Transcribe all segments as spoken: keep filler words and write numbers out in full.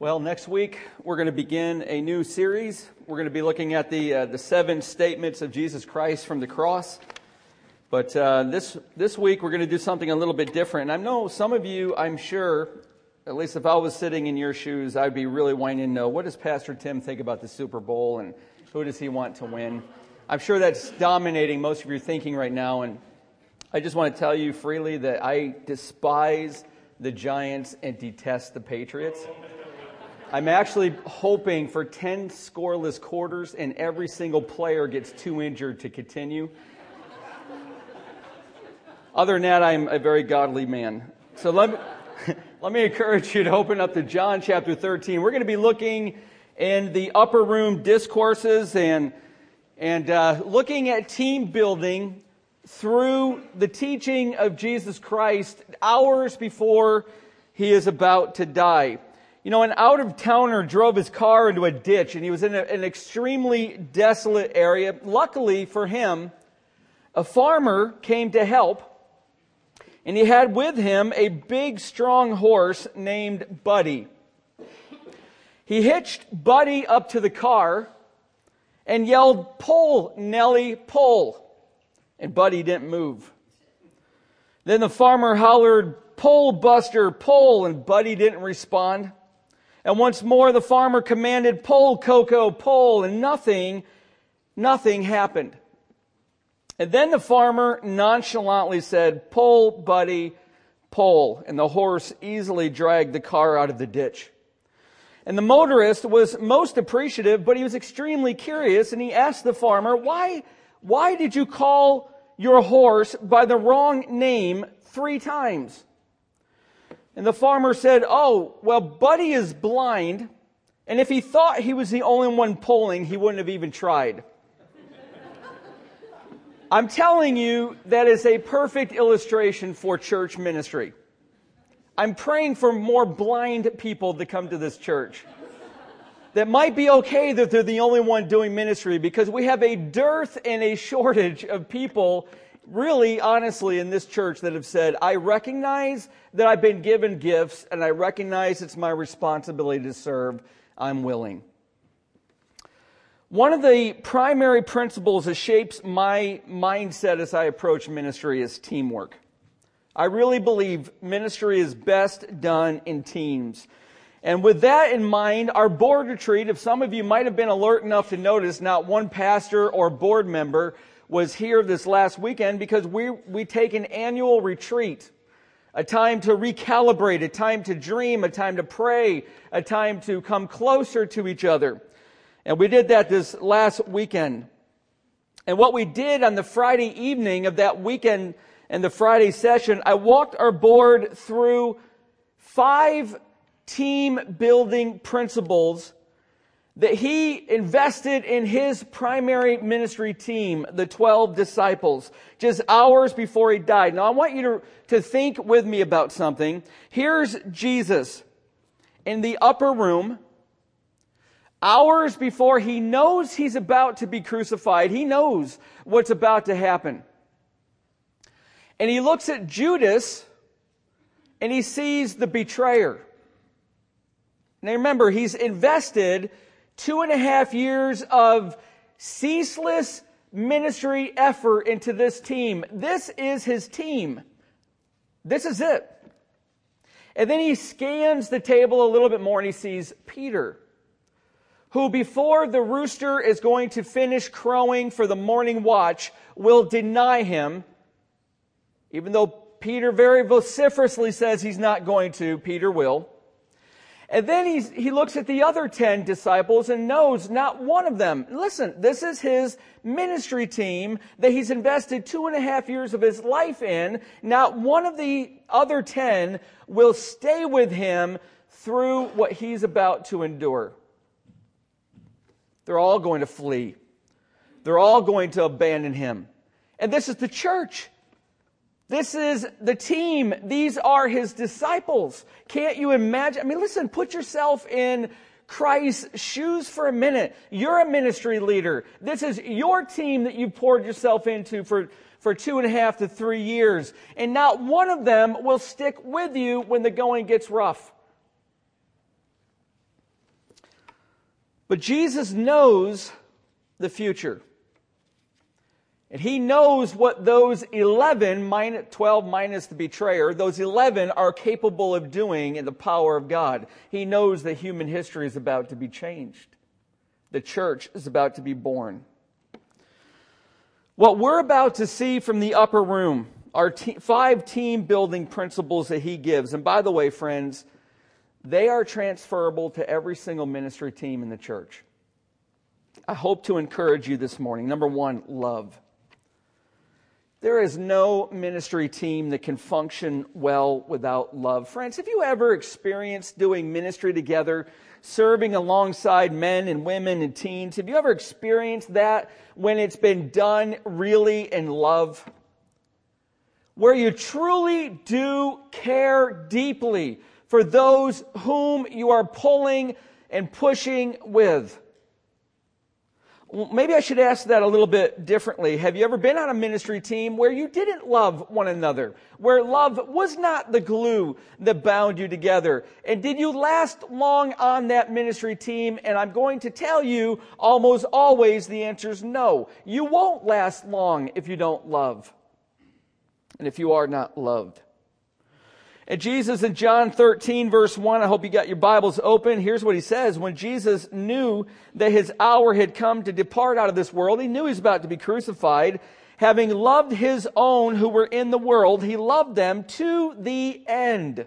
Well, next week, we're going to begin a new series. We're going to be looking at the uh, the seven statements of Jesus Christ from the cross. But uh, this, this week, we're going to do something a little bit different. And I know some of you, I'm sure, at least if I was sitting in your shoes, I'd be really wanting to know, what does Pastor Tim think about the Super Bowl and who does he want to win? I'm sure that's dominating most of your thinking right now. And I just want to tell you freely that I despise the Giants and detest the Patriots. I'm actually hoping for ten scoreless quarters and every single player gets too injured to continue. Other than that, I'm a very godly man. So let me, let me encourage you to open up to John chapter thirteen. We're going to be looking in the upper room discourses and, and uh, looking at team building through the teaching of Jesus Christ hours before he is about to die. You know, an out-of-towner drove his car into a ditch, and he was in a, an extremely desolate area. Luckily for him, a farmer came to help, and he had with him a big, strong horse named Buddy. He hitched Buddy up to the car and yelled, "Pull, Nellie, pull." And Buddy didn't move. Then the farmer hollered, "Pull, Buster, pull," and Buddy didn't respond. And once more, the farmer commanded, "Pull, Coco, pull," and nothing, nothing happened. And then the farmer nonchalantly said, "Pull, Buddy, pull," and the horse easily dragged the car out of the ditch. And the motorist was most appreciative, but he was extremely curious, and he asked the farmer, why, why did you call your horse by the wrong name three times? And the farmer said, "Oh, well, Buddy is blind, and if he thought he was the only one pulling, he wouldn't have even tried." I'm telling you, that is a perfect illustration for church ministry. I'm praying for more blind people to come to this church. That might be okay that they're the only one doing ministry, because we have a dearth and a shortage of people really, honestly, in this church that have said, I recognize that I've been given gifts, and I recognize it's my responsibility to serve. I'm willing. One of the primary principles that shapes my mindset as I approach ministry is teamwork. I really believe ministry is best done in teams. And with that in mind, our board retreat, if some of you might have been alert enough to notice, not one pastor or board member was here this last weekend, because we we take an annual retreat, a time to recalibrate, a time to dream, a time to pray, a time to come closer to each other. And we did that this last weekend. And what we did on the Friday evening of that weekend and the Friday session, I walked our board through five team building principles that he invested in his primary ministry team, the twelve disciples, just hours before he died. Now, I want you to, to think with me about something. Here's Jesus in the upper room, hours before he knows he's about to be crucified. He knows what's about to happen. And he looks at Judas, and he sees the betrayer. Now, remember, he's invested Two and a half years of ceaseless ministry effort into this team. This is his team. This is it. And then he scans the table a little bit more and he sees Peter, who before the rooster is going to finish crowing for the morning watch will deny him, even though Peter very vociferously says he's not going to. Peter will. And then he's, he looks at the other ten disciples and knows not one of them. Listen, this is his ministry team that he's invested two and a half years of his life in. Not one of the other ten will stay with him through what he's about to endure. They're all going to flee. They're all going to abandon him. And this is the church. This is the team. These are his disciples. Can't you imagine? I mean, listen, put yourself in Christ's shoes for a minute. You're a ministry leader. This is your team that you poured yourself into for, for two and a half to three years. And not one of them will stick with you when the going gets rough. But Jesus knows the future. And he knows what those eleven, minus twelve minus the betrayer, those eleven are capable of doing in the power of God. He knows that human history is about to be changed. The church is about to be born. What we're about to see from the upper room are te- five team building principles that he gives. And by the way, friends, they are transferable to every single ministry team in the church. I hope to encourage you this morning. Number one, love. There is no ministry team that can function well without love. Friends, have you ever experienced doing ministry together, serving alongside men and women and teens? Have you ever experienced that when it's been done really in love? Where you truly do care deeply for those whom you are pulling and pushing with. Maybe I should ask that a little bit differently. Have you ever been on a ministry team where you didn't love one another? Where love was not the glue that bound you together? And did you last long on that ministry team? And I'm going to tell you, almost always the answer is no. You won't last long if you don't love. And if you are not loved. And Jesus in John thirteen, verse one, I hope you got your Bibles open. Here's what he says. When Jesus knew that his hour had come to depart out of this world, he knew he was about to be crucified. Having loved his own who were in the world, he loved them to the end.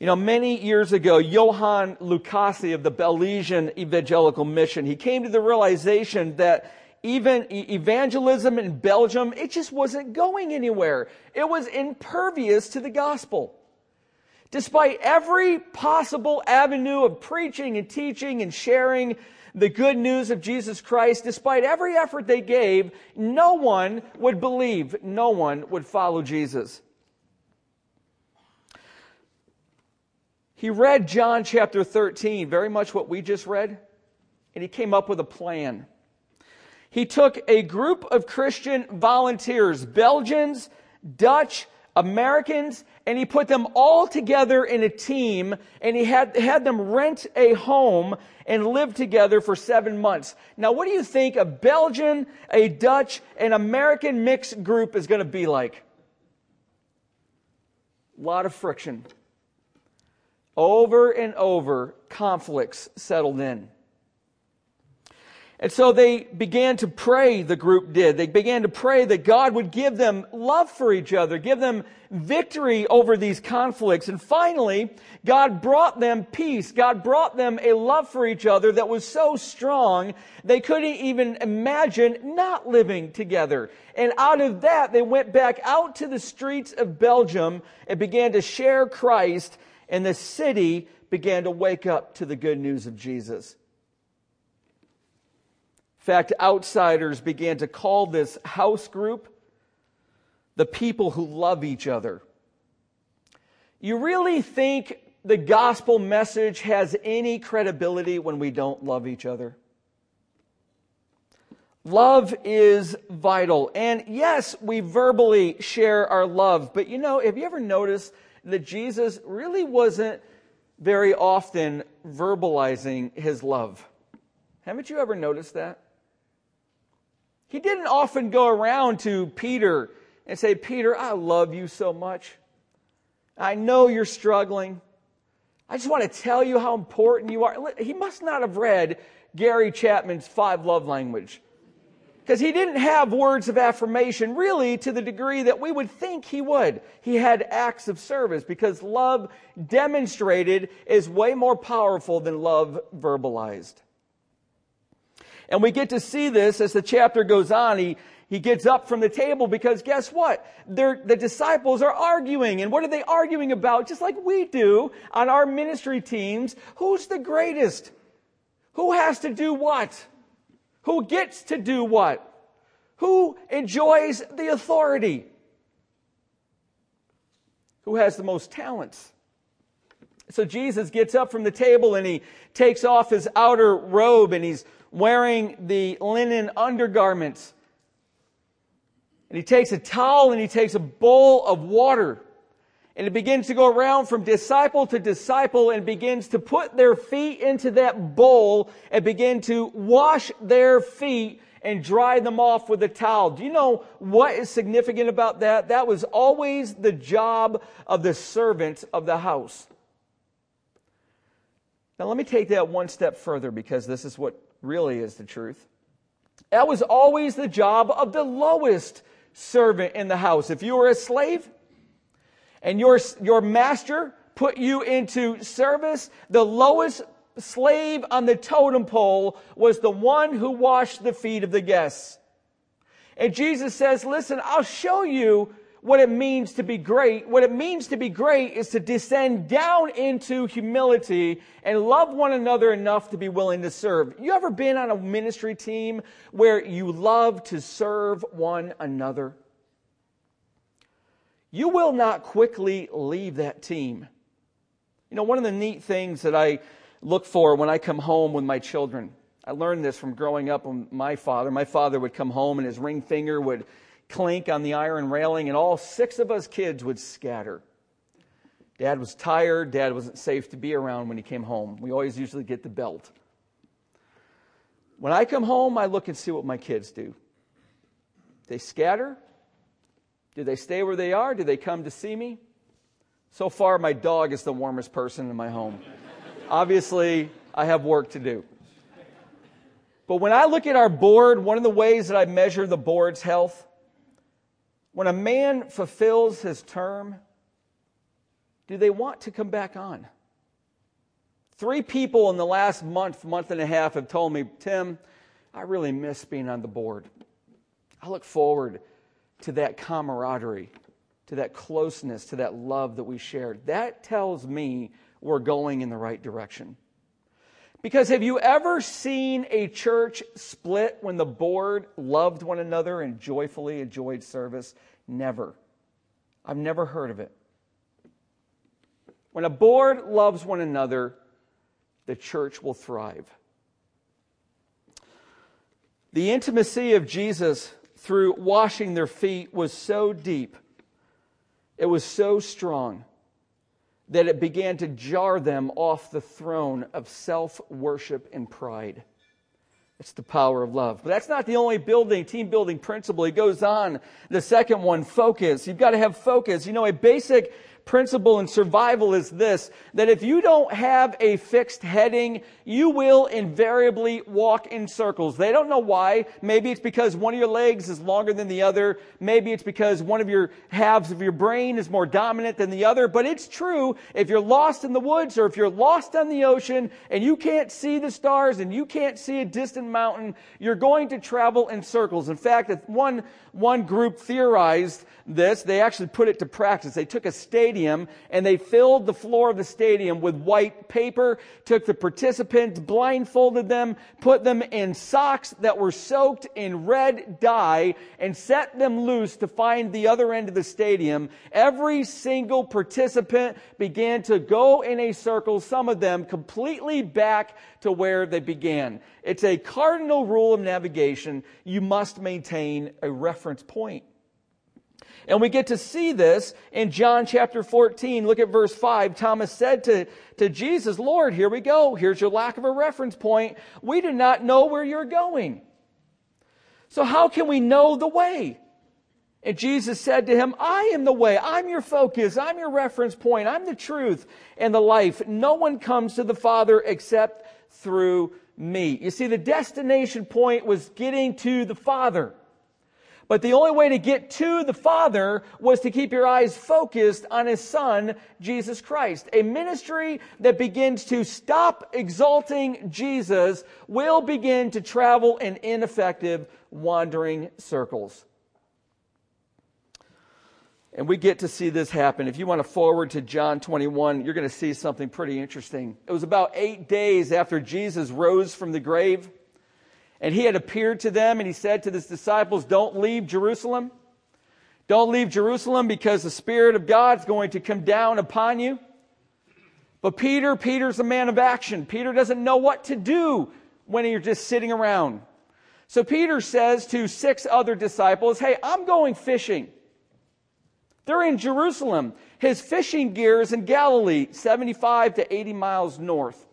You know, many years ago, Johann Lukasy of the Belizean Evangelical Mission, he came to the realization that even evangelism in Belgium, it just wasn't going anywhere. It was impervious to the gospel. Despite every possible avenue of preaching and teaching and sharing the good news of Jesus Christ, despite every effort they gave, no one would believe, no one would follow Jesus. He read John chapter thirteen, very much what we just read, and he came up with a plan. He took a group of Christian volunteers, Belgians, Dutch, Americans, and he put them all together in a team, and he had, had them rent a home and live together for seven months. Now, what do you think a Belgian, a Dutch, an American mixed group is going to be like? A lot of friction. Over and over, conflicts settled in. And so they began to pray, the group did. They began to pray that God would give them love for each other, give them victory over these conflicts. And finally, God brought them peace. God brought them a love for each other that was so strong, they couldn't even imagine not living together. And out of that, they went back out to the streets of Belgium and began to share Christ, and the city began to wake up to the good news of Jesus. In fact, outsiders began to call this house group the people who love each other. You really think the gospel message has any credibility when we don't love each other? Love is vital. And yes, we verbally share our love. But you know, have you ever noticed that Jesus really wasn't very often verbalizing his love? Haven't you ever noticed that? He didn't often go around to Peter and say, Peter, I love you so much. I know you're struggling. I just want to tell you how important you are. He must not have read Gary Chapman's Five Love Language, because he didn't have words of affirmation really to the degree that we would think he would. He had acts of service, because love demonstrated is way more powerful than love verbalized. And we get to see this as the chapter goes on. He, he gets up from the table, because guess what? They're, the disciples are arguing. And what are they arguing about? Just like we do on our ministry teams. Who's the greatest? Who has to do what? Who gets to do what? Who enjoys the authority? Who has the most talents? So Jesus gets up from the table and he takes off his outer robe, and he's wearing the linen undergarments. And he takes a towel and he takes a bowl of water. And it begins to go around from disciple to disciple and begins to put their feet into that bowl and begin to wash their feet and dry them off with a towel. Do you know what is significant about that? That was always the job of the servant of the house. Now let me take that one step further, because this is what really is the truth. That was always the job of the lowest servant in the house. If you were a slave, and your, your master put you into service, the lowest slave on the totem pole was the one who washed the feet of the guests. And Jesus says, listen, I'll show you what it means to be great. What it means to be great is to descend down into humility and love one another enough to be willing to serve. You ever been on a ministry team where you love to serve one another? You will not quickly leave that team. You know, one of the neat things that I look for when I come home with my children, I learned this from growing up with my father. My father would come home and his ring finger would clink on the iron railing and all six of us kids would scatter. Dad was tired. Dad wasn't safe to be around when he came home. We always usually get the belt. When I come home, I look and see what my kids do. They scatter. Do they stay where they are? Do they come to see me? So far, my dog is the warmest person in my home. Obviously, I have work to do. But when I look at our board, one of the ways that I measure the board's health, when a man fulfills his term, do they want to come back on? Three people in the last month, month and a half have told me, Tim, I really miss being on the board. I look forward to that camaraderie, to that closeness, to that love that we shared. That tells me we're going in the right direction. Because have you ever seen a church split when the board loved one another and joyfully enjoyed service? Never. I've never heard of it. When a board loves one another, the church will thrive. The intimacy of Jesus through washing their feet was so deep, it was so strong, that it began to jar them off the throne of self-worship and pride. It's the power of love. But that's not the only building, team building principle. He goes on, the second one, focus. You've got to have focus. You know, a basic principle in survival is this, that if you don't have a fixed heading, you will invariably walk in circles. They don't know why. Maybe it's because one of your legs is longer than the other. Maybe it's because one of your halves of your brain is more dominant than the other. But it's true, if you're lost in the woods or if you're lost on the ocean and you can't see the stars and you can't see a distant mountain, you're going to travel in circles. In fact, if one, one group theorized this, they actually put it to practice. They took a stage and they filled the floor of the stadium with white paper, took the participants, blindfolded them, put them in socks that were soaked in red dye, and set them loose to find the other end of the stadium. Every single participant began to go in a circle, some of them completely back to where they began. It's a cardinal rule of navigation. You must maintain a reference point. And we get to see this in John chapter fourteen. Look at verse five. Thomas said to, to Jesus, Lord, here we go. Here's your lack of a reference point. We do not know where you're going. So how can we know the way? And Jesus said to him, I am the way. I'm your focus. I'm your reference point. I'm the truth and the life. No one comes to the Father except through me. You see, the destination point was getting to the Father. But the only way to get to the Father was to keep your eyes focused on His Son, Jesus Christ. A ministry that begins to stop exalting Jesus will begin to travel in ineffective, wandering circles. And we get to see this happen. If you want to forward to John twenty-one, you're going to see something pretty interesting. It was about eight days after Jesus rose from the grave. And he had appeared to them and he said to his disciples, don't leave Jerusalem. Don't leave Jerusalem because the Spirit of God is going to come down upon you. But Peter, Peter's a man of action. Peter doesn't know what to do when you're just sitting around. So Peter says to six other disciples, hey, I'm going fishing. They're in Jerusalem. His fishing gear is in Galilee, seventy-five to eighty miles north.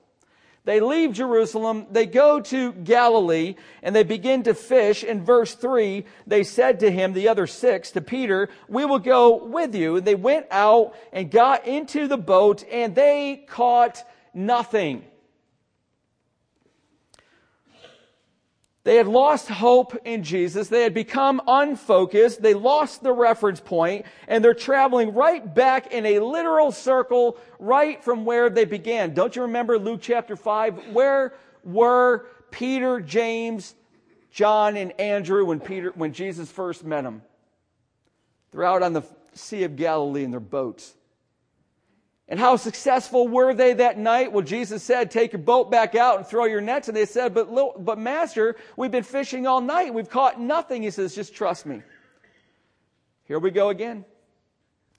They leave Jerusalem, they go to Galilee, and they begin to fish. In verse three, they said to him, the other six, to Peter, "We will go with you." And they went out and got into the boat, and they caught nothing. They had lost hope in Jesus. They had become unfocused. They lost the reference point, and they're traveling right back in a literal circle right from where they began. Don't you remember Luke chapter five? Where were Peter, James, John, and Andrew when Peter, when Jesus first met them? They're out on the Sea of Galilee in their boats. And how successful were they that night? Well, Jesus said, "Take your boat back out and throw your nets." And they said, but, but Master, we've been fishing all night. We've caught nothing. He says, "Just trust me." Here we go again.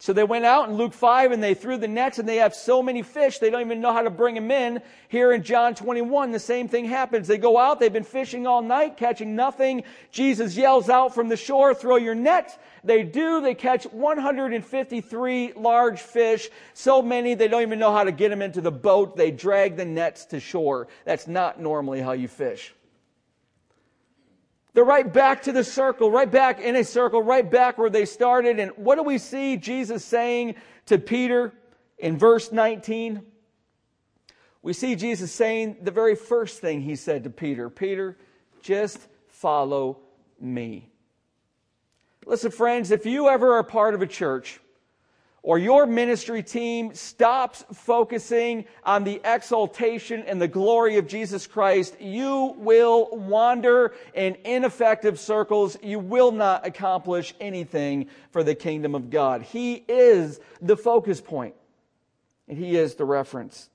So they went out in Luke five and they threw the nets, and they have so many fish they don't even know how to bring them in. Here in John twenty-one, the same thing happens. They go out, they've been fishing all night, catching nothing. Jesus yells out from the shore, "Throw your nets." They do, they catch one hundred fifty-three large fish, so many they don't even know how to get them into the boat. They drag the nets to shore. That's not normally how you fish. They're right back to the circle, right back in a circle, right back where they started. And what do we see Jesus saying to Peter in verse nineteen? We see Jesus saying the very first thing he said to Peter. "Peter, just follow me." Listen, friends, if you ever are part of a church or your ministry team stops focusing on the exaltation and the glory of Jesus Christ, you will wander in ineffective circles. You will not accomplish anything for the kingdom of God. He is the focus point, and He is the reference.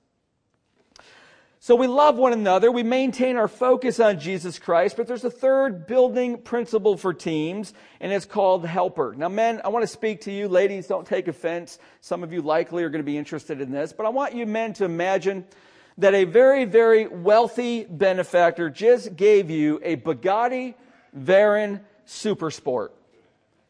So we love one another. We maintain our focus on Jesus Christ. But there's a third building principle for teams, and it's called helper. Now, men, I want to speak to you. Ladies, don't take offense. Some of you likely are going to be interested in this. But I want you men to imagine that a very, very wealthy benefactor just gave you a Bugatti Veyron Supersport,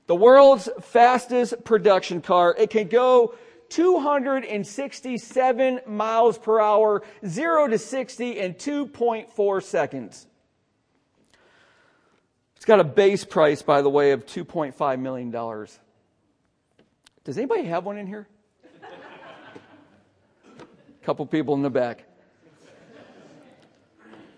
the world's fastest production car. It can go two hundred sixty-seven miles per hour, zero to sixty in two point four seconds. It's got a base price, by the way, of two point five million dollars. Does anybody have one in here? A couple people in the back.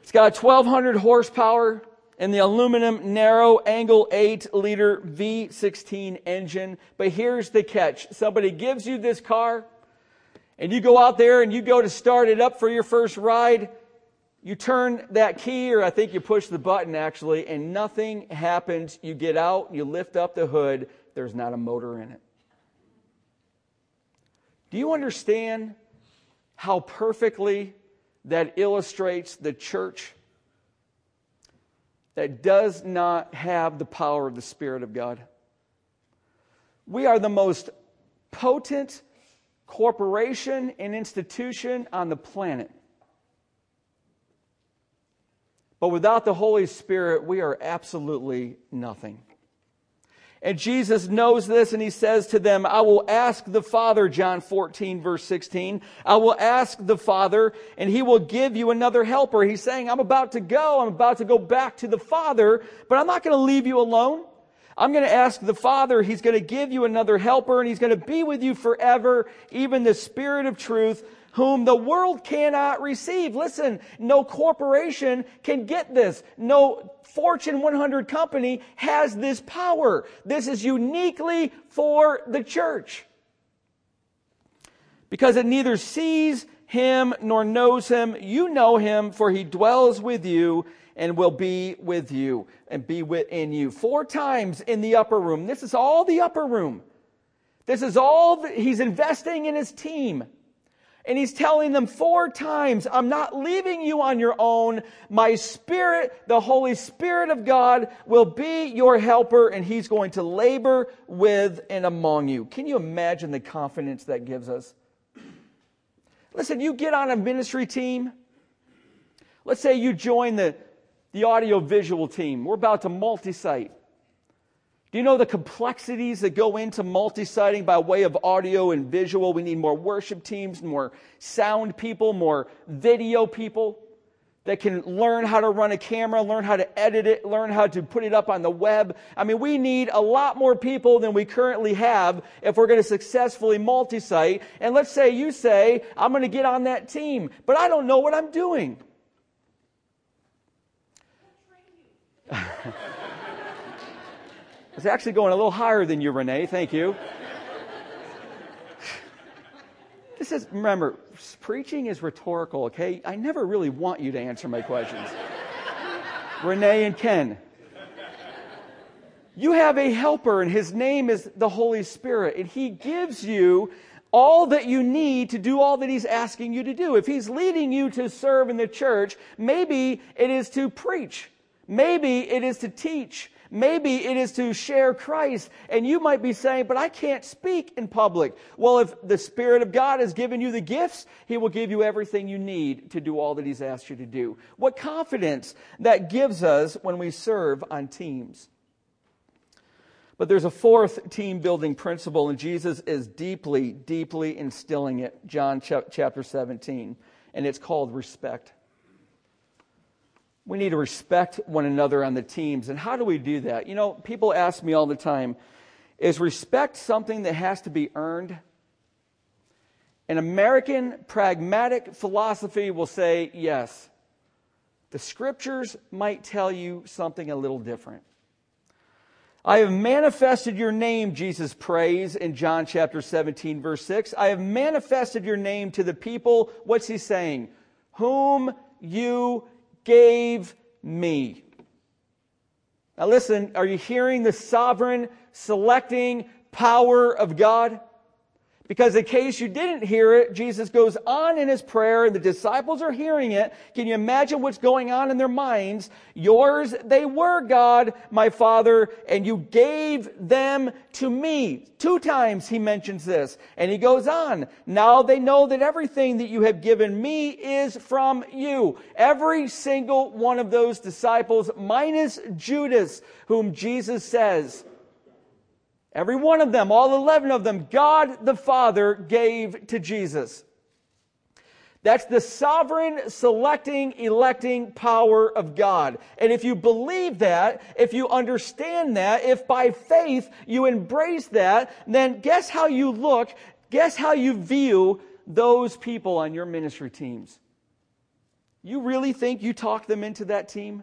It's got twelve hundred horsepower and the aluminum narrow angle eight liter V sixteen engine. But here's the catch. Somebody gives you this car, and you go out there and you go to start it up for your first ride. You turn that key, or I think you push the button actually, and nothing happens. You get out, you lift up the hood. There's not a motor in it. Do you understand how perfectly that illustrates the church that does not have the power of the Spirit of God? We are the most potent corporation and institution on the planet. But without the Holy Spirit, we are absolutely nothing. And Jesus knows this, and He says to them, "I will ask the Father," John fourteen, verse sixteen, "I will ask the Father, and He will give you another helper." He's saying, I'm about to go. I'm about to go back to the Father, but I'm not going to leave you alone. I'm going to ask the Father. He's going to give you another helper, and He's going to be with you forever, even the Spirit of truth, whom the world cannot receive. Listen, no corporation can get this. No Fortune one hundred company has this power. This is uniquely for the church, because it neither sees Him nor knows Him. You know Him, for He dwells with you and will be with you and be within you. Four times in the upper room. This is all the upper room. This is all the, He's investing in His team. And He's telling them four times, I'm not leaving you on your own. My Spirit, the Holy Spirit of God, will be your helper, and He's going to labor with and among you. Can you imagine the confidence that gives us? Listen, you get on a ministry team. Let's say you join the, the audiovisual team. We're about to multi-site. Do you know the complexities that go into multi-siting by way of audio and visual? We need more worship teams, more sound people, more video people that can learn how to run a camera, learn how to edit it, learn how to put it up on the web. I mean, we need a lot more people than we currently have if we're going to successfully multi-site. And let's say you say, I'm going to get on that team, but I don't know what I'm doing. It's actually going a little higher than you, Renee. Thank you. This is, remember, preaching is rhetorical, okay? I never really want you to answer my questions. Renee and Ken. You have a helper, and his name is the Holy Spirit, and he gives you all that you need to do all that he's asking you to do. If he's leading you to serve in the church, maybe it is to preach. Maybe it is to teach. Maybe it is to share Christ. And you might be saying, but I can't speak in public. Well, if the Spirit of God has given you the gifts, he will give you everything you need to do all that he's asked you to do. What confidence that gives us when we serve on teams. But there's a fourth team-building principle, and Jesus is deeply, deeply instilling it. John chapter seventeen, and it's called respect. We need to respect one another on the teams. And how do we do that? You know, people ask me all the time, is respect something that has to be earned? An American pragmatic philosophy will say yes. The scriptures might tell you something a little different. I have manifested your name, Jesus prays in John chapter seventeen, verse six. I have manifested your name to the people. What's he saying? Whom you gave me. Now listen, are you hearing the sovereign, selecting power of God? Because in case you didn't hear it, Jesus goes on in his prayer, and the disciples are hearing it. Can you imagine what's going on in their minds? Yours they were, God, my Father, and you gave them to me. Two times he mentions this. And he goes on. Now they know that everything that you have given me is from you. Every single one of those disciples, minus Judas, whom Jesus says, every one of them, all eleven of them, God the Father gave to Jesus. That's the sovereign, selecting, electing power of God. And if you believe that, if you understand that, if by faith you embrace that, then guess how you look, guess how you view those people on your ministry teams. You really think you talk them into that team?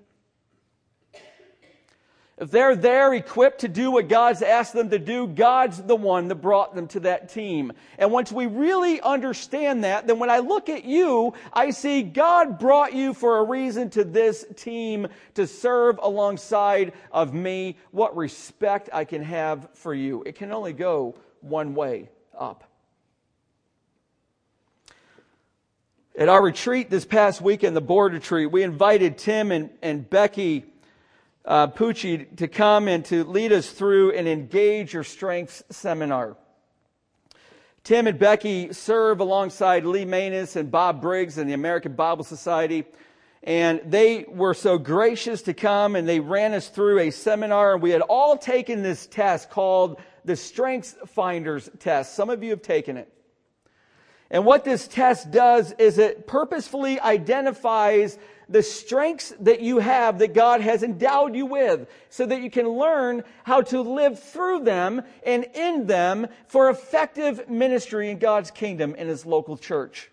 If they're there equipped to do what God's asked them to do, God's the one that brought them to that team. And once we really understand that, then when I look at you, I see God brought you for a reason to this team to serve alongside of me. What respect I can have for you. It can only go one way up. At our retreat this past weekend, the board retreat, we invited Tim and, and Becky Uh, Pucci to come and to lead us through an Engage Your Strengths seminar. Tim and Becky serve alongside Lee Maness and Bob Briggs and the American Bible Society. And they were so gracious to come, and they ran us through a seminar. And we had all taken this test called the StrengthsFinders test. Some of you have taken it. And what this test does is it purposefully identifies the strengths that you have that God has endowed you with so that you can learn how to live through them and in them for effective ministry in God's kingdom in his local church.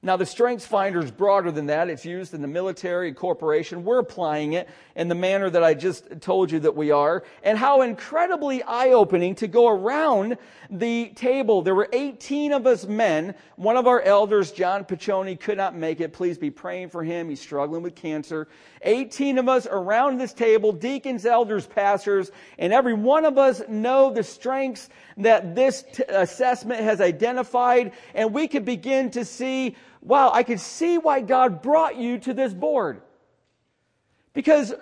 Now, the StrengthsFinder is broader than that. It's used in the military and corporation. We're applying it in the manner that I just told you that we are. And how incredibly eye-opening to go around the table. There were eighteen of us men. One of our elders, John Piccioni, could not make it. Please be praying for him. He's struggling with cancer. eighteen of us around this table, deacons, elders, pastors, and every one of us know the strengths that this t- assessment has identified. And we could begin to see, wow, I can see why God brought you to this board. Because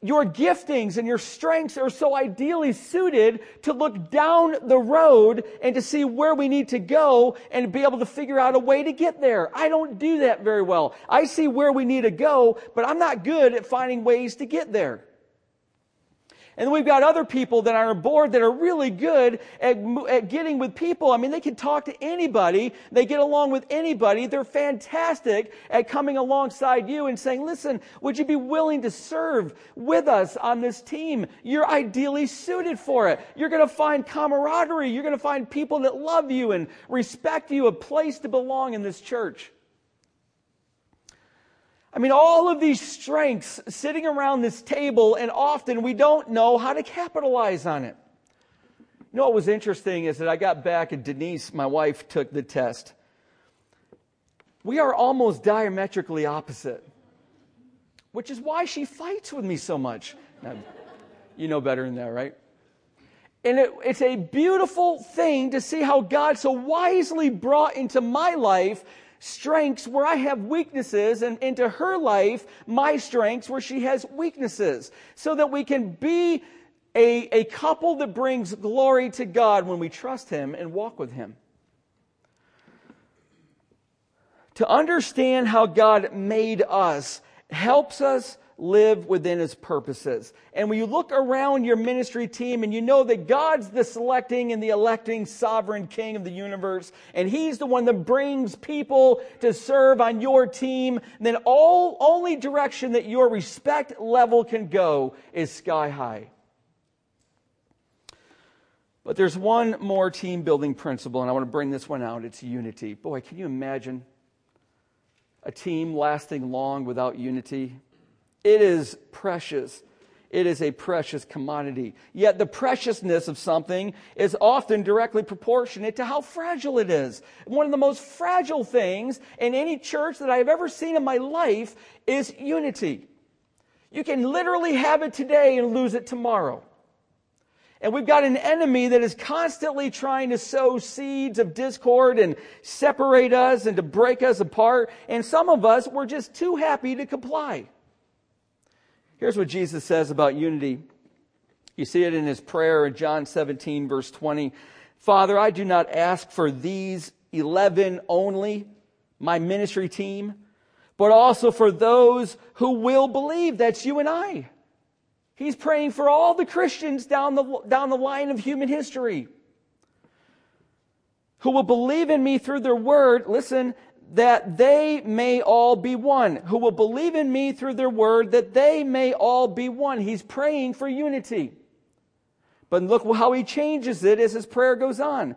your giftings and your strengths are so ideally suited to look down the road and to see where we need to go and be able to figure out a way to get there. I don't do that very well. I see where we need to go, but I'm not good at finding ways to get there. And we've got other people that are on board that are really good at, at getting with people. I mean, they can talk to anybody. They get along with anybody. They're fantastic at coming alongside you and saying, listen, would you be willing to serve with us on this team? You're ideally suited for it. You're going to find camaraderie. You're going to find people that love you and respect you, a place to belong in this church. I mean, all of these strengths sitting around this table, and often we don't know how to capitalize on it. You know what was interesting is that I got back and Denise, my wife, took the test. We are almost diametrically opposite, which is why she fights with me so much. Now, you know better than that, right? And it, it's a beautiful thing to see how God so wisely brought into my life strengths where I have weaknesses, and into her life, my strengths where she has weaknesses, so that we can be a, a couple that brings glory to God when we trust Him and walk with Him. To understand how God made us helps us live within His purposes. And when you look around your ministry team and you know that God's the selecting and the electing sovereign King of the universe, and He's the one that brings people to serve on your team, then all only direction that your respect level can go is sky high. But there's one more team building principle, and I want to bring this one out. It's unity. Boy, can you imagine a team lasting long without unity? It is precious. It is a precious commodity. Yet the preciousness of something is often directly proportionate to how fragile it is. One of the most fragile things in any church that I have ever seen in my life is unity. You can literally have it today and lose it tomorrow. And we've got an enemy that is constantly trying to sow seeds of discord and separate us and to break us apart. And some of us, we're just too happy to comply. Here's what Jesus says about unity. You see it in His prayer in John seventeen, verse twenty. Father, I do not ask for these eleven only, my ministry team, but also for those who will believe. That's you and I. He's praying for all the Christians down the, down the line of human history who will believe in me through their word. Listen, that they may all be one, who will believe in me through their word, that they may all be one. He's praying for unity. But look how He changes it as His prayer goes on.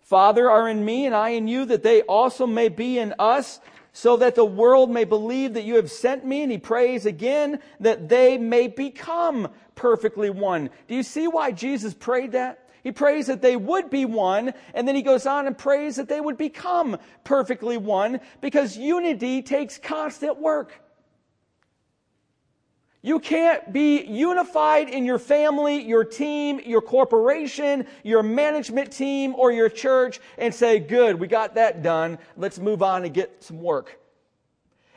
Father, are in me and I in you, that they also may be in us, so that the world may believe that you have sent me. And He prays again that they may become perfectly one. Do you see why Jesus prayed that? He prays that they would be one, and then He goes on and prays that they would become perfectly one, because unity takes constant work. You can't be unified in your family, your team, your corporation, your management team, or your church and say, good, we got that done. Let's move on and get some work.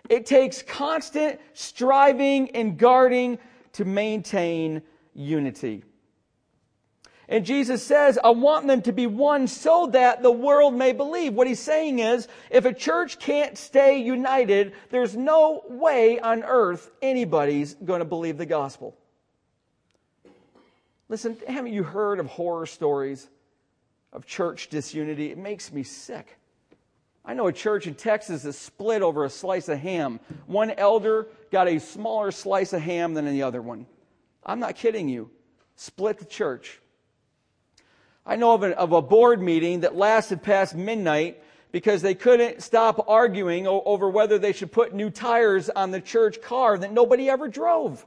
It takes constant striving and guarding to maintain unity. And Jesus says, I want them to be one so that the world may believe. What He's saying is, if a church can't stay united, there's no way on earth anybody's going to believe the gospel. Listen, haven't you heard of horror stories of church disunity? It makes me sick. I know a church in Texas is split over a slice of ham. One elder got a smaller slice of ham than the other one. I'm not kidding you. Split the church. I know of a, of a board meeting that lasted past midnight because they couldn't stop arguing o- over whether they should put new tires on the church car that nobody ever drove.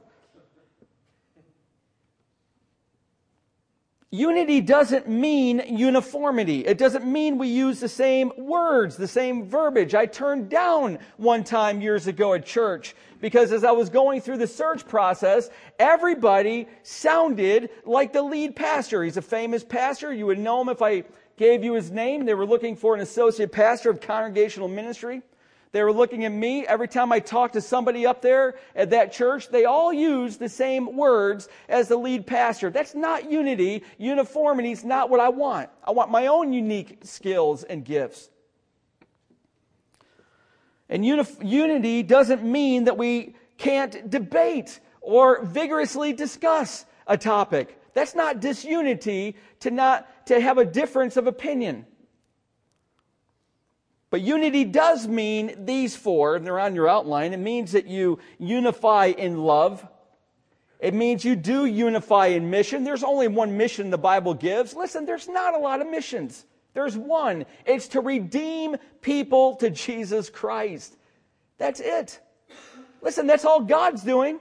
Unity doesn't mean uniformity. It doesn't mean we use the same words, the same verbiage. I turned down one time years ago at church because as I was going through the search process, everybody sounded like the lead pastor. He's a famous pastor. You would know him if I gave you his name. They were looking for an associate pastor of congregational ministry. They were looking at me. Every time I talked to somebody up there at that church, they all used the same words as the lead pastor. That's not unity. Uniformity is not what I want. I want my own unique skills and gifts. And unif- unity doesn't mean that we can't debate or vigorously discuss a topic. That's not disunity to not to have a difference of opinion. But unity does mean these four, and they're on your outline. It means that you unify in love. It means you do unify in mission. There's only one mission the Bible gives. Listen, there's not a lot of missions. There's one. It's to redeem people to Jesus Christ. That's it. Listen, that's all God's doing.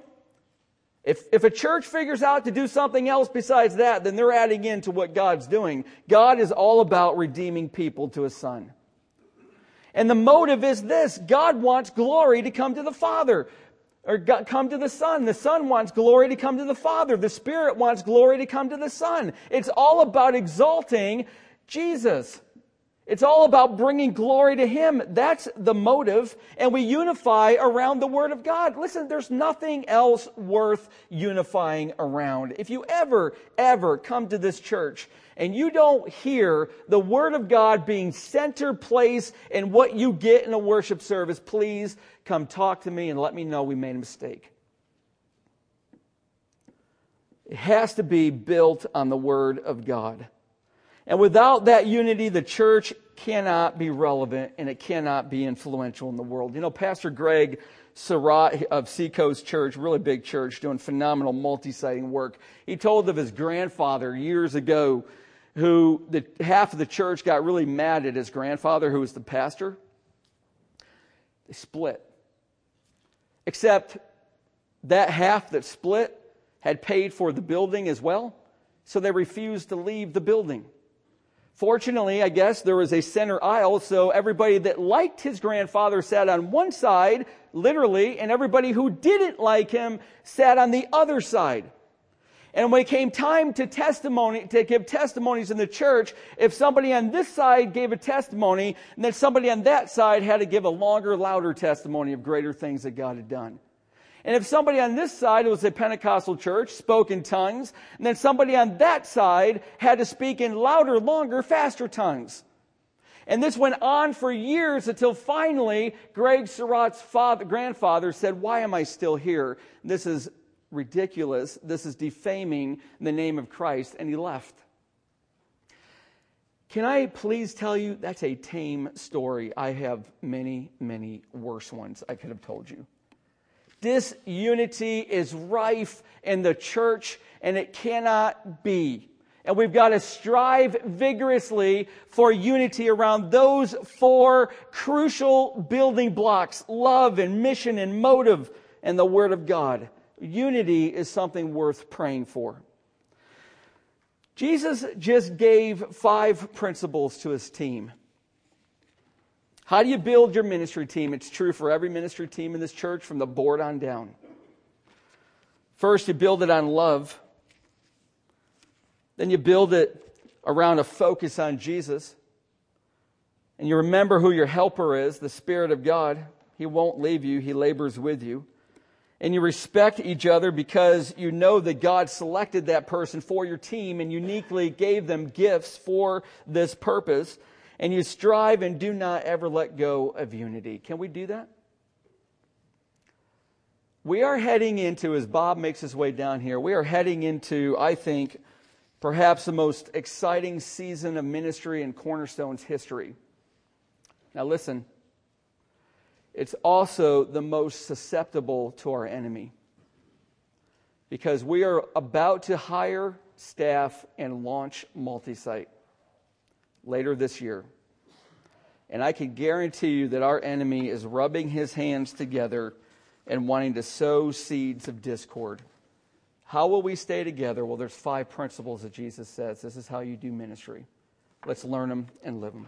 If, if a church figures out to do something else besides that, then they're adding in to what God's doing. God is all about redeeming people to His Son. And the motive is this: God wants glory to come to the Father, or God, come to the Son. The Son wants glory to come to the Father. The Spirit wants glory to come to the Son. It's all about exalting Jesus. It's all about bringing glory to Him. That's the motive. And we unify around the Word of God. Listen, there's nothing else worth unifying around. If you ever, ever come to this church and you don't hear the Word of God being center place in what you get in a worship service, please come talk to me and let me know we made a mistake. It has to be built on the Word of God. And without that unity, the church cannot be relevant and it cannot be influential in the world. You know, Pastor Greg Surratt of Seacoast Church, really big church, doing phenomenal multi-siting work. He told of his grandfather years ago, who the half of the church got really mad at his grandfather, who was the pastor. They split. Except that half that split had paid for the building as well, so they refused to leave the building. Fortunately, I guess, there was a center aisle, so everybody that liked his grandfather sat on one side, literally, and everybody who didn't like him sat on the other side. And when it came time to testimony, to give testimonies in the church, if somebody on this side gave a testimony, and then somebody on that side had to give a longer, louder testimony of greater things that God had done. And if somebody on this side, it was a Pentecostal church, spoke in tongues, and then somebody on that side had to speak in louder, longer, faster tongues. And this went on for years until finally Greg Surratt's father, grandfather said, "Why am I still here? This is ridiculous. This is defaming the name of Christ." And he left. Can I please tell you, that's a tame story. I have many, many worse ones I could have told you. Disunity is rife in the church, and it cannot be. And we've got to strive vigorously for unity around those four crucial building blocks: love and mission and motive and the Word of God. Unity is something worth praying for. Jesus just gave five principles to His team. How do you build your ministry team? It's true for every ministry team in this church from the board on down. First, you build it on love. Then you build it around a focus on Jesus. And you remember who your helper is, the Spirit of God. He won't leave you. He labors with you. And you respect each other because you know that God selected that person for your team and uniquely gave them gifts for this purpose. And you strive and do not ever let go of unity. Can we do that? We are heading into, as Bob makes his way down here, we are heading into, I think, perhaps the most exciting season of ministry in Cornerstone's history. Now listen, it's also the most susceptible to our enemy, because we are about to hire staff and launch multi-site later this year. And I can guarantee you that our enemy is rubbing his hands together and wanting to sow seeds of discord. How will we stay together? Well, there's five principles that Jesus says. This is how you do ministry. Let's learn them and live them.